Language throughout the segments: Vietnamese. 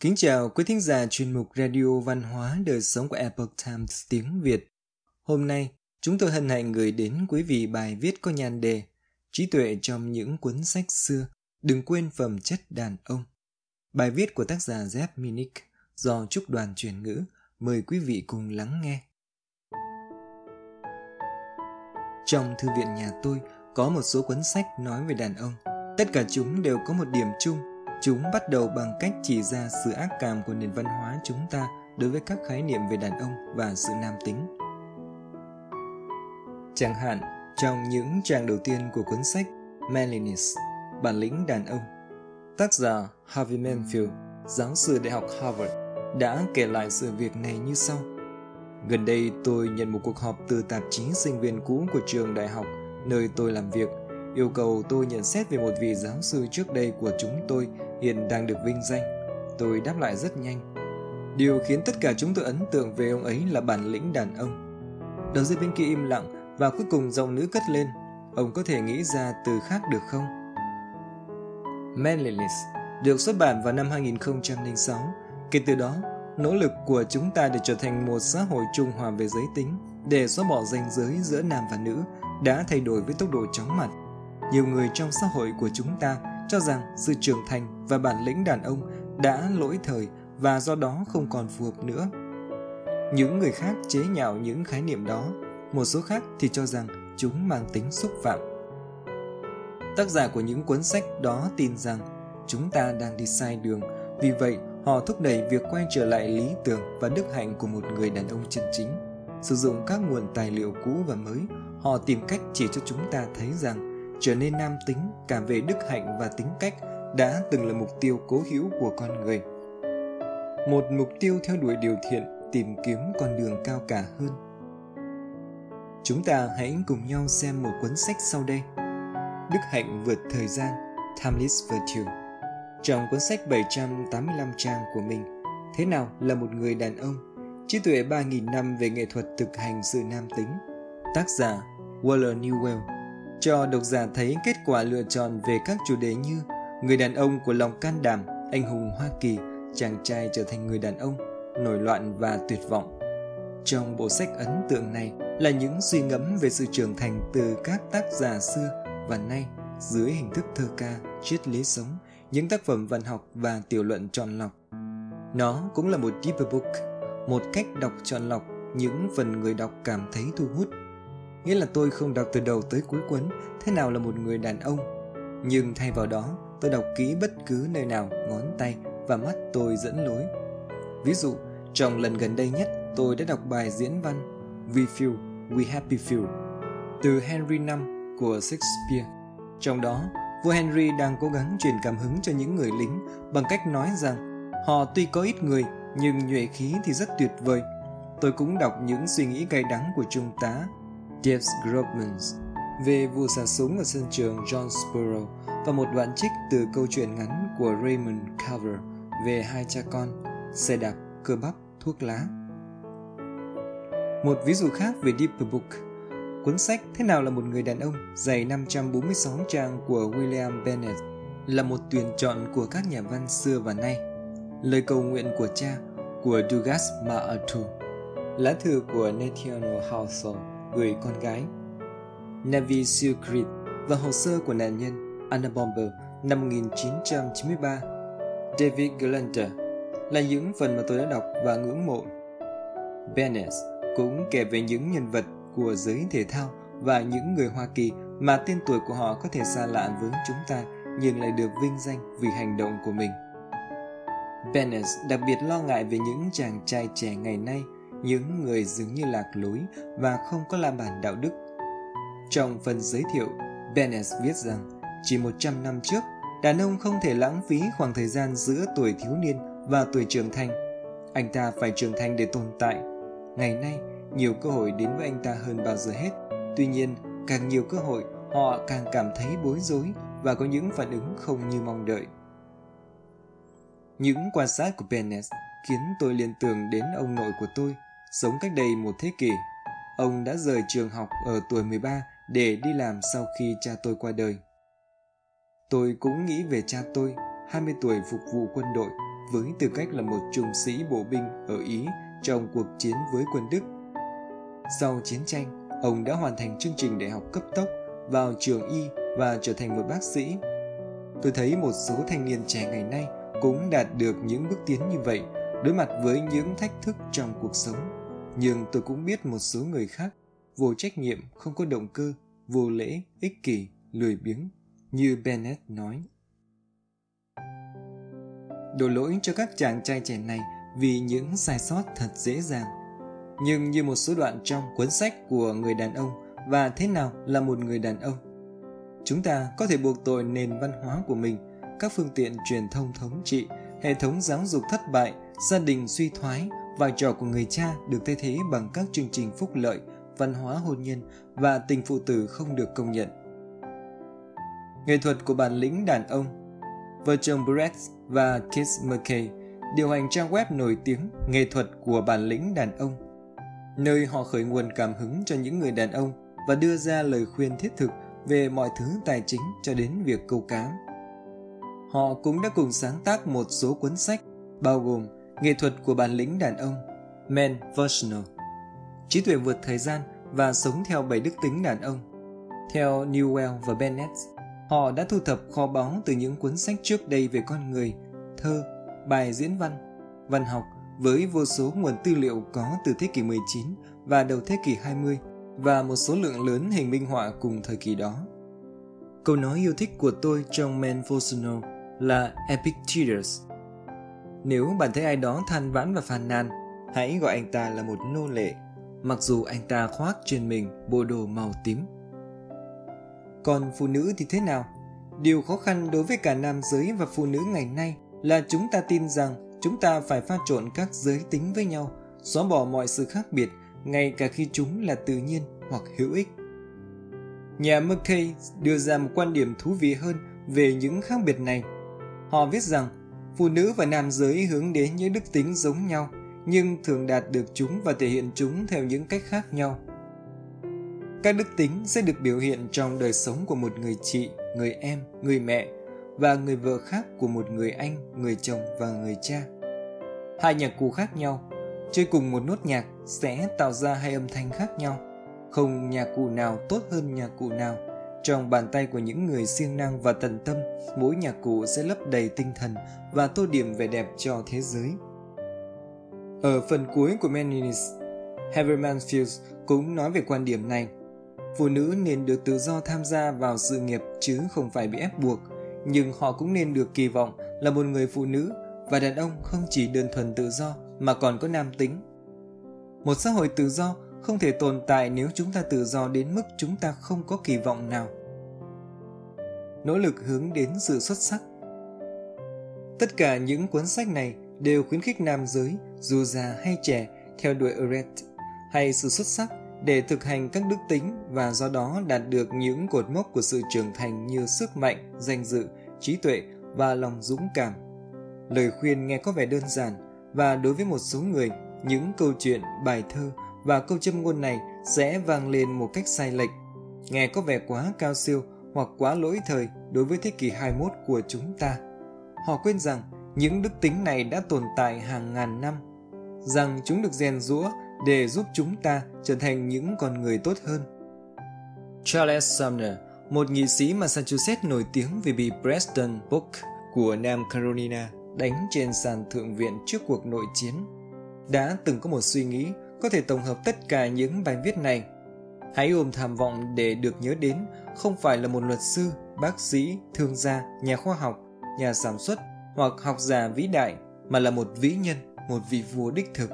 Kính chào quý thính giả chuyên mục Radio Văn hóa Đời Sống của Epoch Times tiếng Việt. Hôm nay, chúng tôi hân hạnh gửi đến quý vị bài viết có nhan đề Trí tuệ trong những cuốn sách xưa, đừng quên phẩm chất đàn ông. Bài viết của tác giả Jeff Minik do Trúc Đoàn chuyển ngữ. Mời quý vị cùng lắng nghe. Trong thư viện nhà tôi có một số cuốn sách nói về đàn ông. Tất cả chúng đều có một điểm chung. Chúng bắt đầu bằng cách chỉ ra sự ác cảm của nền văn hóa chúng ta đối với các khái niệm về đàn ông và sự nam tính. Chẳng hạn, trong những trang đầu tiên của cuốn sách Manliness, bản lĩnh đàn ông, tác giả Harvey Mansfield, giáo sư Đại học Harvard, đã kể lại sự việc này như sau. Gần đây tôi nhận một cuộc họp từ tạp chí sinh viên cũ của trường đại học nơi tôi làm việc, yêu cầu tôi nhận xét về một vị giáo sư trước đây của chúng tôi hiện đang được vinh danh. Tôi đáp lại rất nhanh. Điều khiến tất cả chúng tôi ấn tượng về ông ấy là bản lĩnh đàn ông. Đầu dây bên kia im lặng và cuối cùng giọng nữ cất lên. Ông có thể nghĩ ra từ khác được không? Manliness được xuất bản vào năm 2006. Kể từ đó, nỗ lực của chúng ta để trở thành một xã hội trung hòa về giới tính, để xóa bỏ ranh giới giữa nam và nữ đã thay đổi với tốc độ chóng mặt. Nhiều người trong xã hội của chúng ta cho rằng sự trưởng thành và bản lĩnh đàn ông đã lỗi thời và do đó không còn phù hợp nữa. Những người khác chế nhạo những khái niệm đó, một số khác thì cho rằng chúng mang tính xúc phạm. Tác giả của những cuốn sách đó tin rằng chúng ta đang đi sai đường, vì vậy họ thúc đẩy việc quay trở lại lý tưởng và đức hạnh của một người đàn ông chân chính. Sử dụng các nguồn tài liệu cũ và mới, họ tìm cách chỉ cho chúng ta thấy rằng trở nên nam tính cả về đức hạnh và tính cách đã từng là mục tiêu cố hữu của con người. Một mục tiêu theo đuổi điều thiện, tìm kiếm con đường cao cả hơn. Chúng ta hãy cùng nhau xem một cuốn sách sau đây. Đức hạnh vượt thời gian, Timeless Virtue. Trong cuốn sách 785 trang của mình, thế nào là một người đàn ông? Trí tuệ 3.000 năm về nghệ thuật thực hành sự nam tính. Tác giả Waller Newell cho độc giả thấy kết quả lựa chọn về các chủ đề như người đàn ông của lòng can đảm, anh hùng Hoa Kỳ, chàng trai trở thành người đàn ông, nổi loạn và tuyệt vọng. Trong bộ sách ấn tượng này là những suy ngẫm về sự trưởng thành từ các tác giả xưa và nay dưới hình thức thơ ca, triết lý sống, những tác phẩm văn học và tiểu luận chọn lọc. Nó cũng là một deep book, một cách đọc chọn lọc những phần người đọc cảm thấy thu hút. Nghĩa là tôi không đọc từ đầu tới cuối cuốn thế nào là một người đàn ông, nhưng thay vào đó tôi đọc kỹ bất cứ nơi nào ngón tay và mắt tôi dẫn lối. Ví dụ, trong lần gần đây nhất tôi đã đọc bài diễn văn We Feel, We Happy Feel từ Henry V của Shakespeare. Trong đó, vua Henry đang cố gắng truyền cảm hứng cho những người lính bằng cách nói rằng họ tuy có ít người nhưng nhuệ khí thì rất tuyệt vời. Tôi cũng đọc những suy nghĩ cay đắng của trung tá Dave Grobman về vụ xả súng ở sân trường John Sparrow và một đoạn trích từ câu chuyện ngắn của Raymond Carver về hai cha con, xe đạp, cơ bắp, thuốc lá. Một ví dụ khác về Deep Book, cuốn sách Thế nào là một người đàn ông dày 546 trang của William Bennett là một tuyển chọn của các nhà văn xưa và nay. Lời cầu nguyện của cha của Douglas MacArthur, lá thư của Nathaniel Hawthorne gửi con gái, Navy Seal Creed và hồ sơ của nạn nhân Anna Bomber năm 1993, David Glanter là những phần mà tôi đã đọc và ngưỡng mộ. Bennett cũng kể về những nhân vật của giới thể thao và những người Hoa Kỳ mà tên tuổi của họ có thể xa lạ với chúng ta nhưng lại được vinh danh vì hành động của mình. Bennett đặc biệt lo ngại về những chàng trai trẻ ngày nay, những người dường như lạc lối và không có la bàn đạo đức. Trong phần giới thiệu, Bennett viết rằng chỉ 100 năm trước, đàn ông không thể lãng phí khoảng thời gian giữa tuổi thiếu niên và tuổi trưởng thành. Anh ta phải trưởng thành để tồn tại. Ngày nay, nhiều cơ hội đến với anh ta hơn bao giờ hết. Tuy nhiên, càng nhiều cơ hội, họ càng cảm thấy bối rối và có những phản ứng không như mong đợi. Những quan sát của Bennett khiến tôi liên tưởng đến ông nội của tôi, sống cách đây 1 thế kỷ. Ông đã rời trường học ở tuổi 13 để đi làm sau khi cha tôi qua đời. Tôi cũng nghĩ về cha tôi, 20 tuổi phục vụ quân đội với tư cách là một trung sĩ bộ binh ở Ý trong cuộc chiến với quân Đức. Sau chiến tranh, ông đã hoàn thành chương trình đại học cấp tốc, vào trường y và trở thành một bác sĩ. Tôi thấy một số thanh niên trẻ ngày nay cũng đạt được những bước tiến như vậy, đối mặt với những thách thức trong cuộc sống. Nhưng tôi cũng biết một số người khác, vô trách nhiệm, không có động cơ, vô lễ, ích kỷ, lười biếng, như Bennett nói. Đổ lỗi cho các chàng trai trẻ này vì những sai sót thật dễ dàng. Nhưng như một số đoạn trong cuốn sách của Người đàn ông và Thế nào là một người đàn ông, chúng ta có thể buộc tội nền văn hóa của mình, các phương tiện truyền thông thống trị, hệ thống giáo dục thất bại, gia đình suy thoái, vai trò của người cha được thay thế bằng các chương trình phúc lợi, văn hóa hôn nhân và tình phụ tử không được công nhận. Nghệ thuật của bản lĩnh đàn ông. Vợ chồng Brex và Keith McKay điều hành trang web nổi tiếng Nghệ thuật của bản lĩnh đàn ông, nơi họ khởi nguồn cảm hứng cho những người đàn ông và đưa ra lời khuyên thiết thực về mọi thứ tài chính cho đến việc câu cá. Họ cũng đã cùng sáng tác một số cuốn sách, bao gồm Nghệ thuật của bản lĩnh đàn ông, Men Virginal, Trí tuệ vượt thời gian và Sống theo 7 đức tính đàn ông. Theo Newell và Bennett, họ đã thu thập kho báu từ những cuốn sách trước đây về con người, thơ, bài diễn văn, văn học, với vô số nguồn tư liệu có từ thế kỷ 19 và đầu thế kỷ 20 và một số lượng lớn hình minh họa cùng thời kỳ đó. Câu nói yêu thích của tôi trong Men Virginal là Epictetus. Nếu bạn thấy ai đó than vãn và phàn nàn, hãy gọi anh ta là một nô lệ, mặc dù anh ta khoác trên mình bộ đồ màu tím. Còn phụ nữ thì thế nào? Điều khó khăn đối với cả nam giới và phụ nữ ngày nay là chúng ta tin rằng chúng ta phải pha trộn các giới tính với nhau, xóa bỏ mọi sự khác biệt, ngay cả khi chúng là tự nhiên hoặc hữu ích. Nhà McKay đưa ra một quan điểm thú vị hơn về những khác biệt này. Họ viết rằng phụ nữ và nam giới hướng đến những đức tính giống nhau, nhưng thường đạt được chúng và thể hiện chúng theo những cách khác nhau. Các đức tính sẽ được biểu hiện trong đời sống của một người chị, người em, người mẹ và người vợ khác của một người anh, người chồng và người cha. Hai nhạc cụ khác nhau, chơi cùng một nốt nhạc sẽ tạo ra hai âm thanh khác nhau. Không nhạc cụ nào tốt hơn nhạc cụ nào. Trong bàn tay của những người siêng năng và tận tâm, mỗi nhạc cụ sẽ lấp đầy tinh thần và tô điểm vẻ đẹp cho thế giới. Ở phần cuối của Manliness, Harvey Mansfield cũng nói về quan điểm này. Phụ nữ nên được tự do tham gia vào sự nghiệp chứ không phải bị ép buộc, nhưng họ cũng nên được kỳ vọng là một người phụ nữ, và đàn ông không chỉ đơn thuần tự do mà còn có nam tính. Một xã hội tự do không thể tồn tại nếu chúng ta tự do đến mức chúng ta không có kỳ vọng nào. Nỗ lực hướng đến sự xuất sắc. Tất cả những cuốn sách này đều khuyến khích nam giới, dù già hay trẻ, theo đuổi Eret hay sự xuất sắc để thực hành các đức tính và do đó đạt được những cột mốc của sự trưởng thành như sức mạnh, danh dự, trí tuệ và lòng dũng cảm. Lời khuyên nghe có vẻ đơn giản, và đối với một số người, những câu chuyện, bài thơ và câu châm ngôn này sẽ vang lên một cách sai lệch, nghe có vẻ quá cao siêu hoặc quá lỗi thời đối với thế kỷ 21 của chúng ta. Họ quên rằng những đức tính này đã tồn tại hàng ngàn năm, rằng chúng được rèn giũa để giúp chúng ta trở thành những con người tốt hơn. Charles S. Sumner, một nghị sĩ Massachusetts nổi tiếng vì bị Preston Brooks của Nam Carolina đánh trên sàn thượng viện trước cuộc nội chiến, đã từng có một suy nghĩ có thể tổng hợp tất cả những bài viết này. Hãy ôm tham vọng để được nhớ đến, không phải là một luật sư, bác sĩ, thương gia, nhà khoa học, nhà sản xuất hoặc học giả vĩ đại, mà là một vĩ nhân, một vị vua đích thực.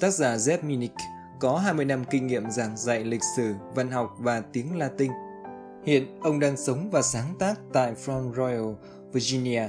Tác giả Jeff Minik có 20 năm kinh nghiệm giảng dạy lịch sử, văn học và tiếng Latin. Hiện ông đang sống và sáng tác tại Front Royal, Virginia.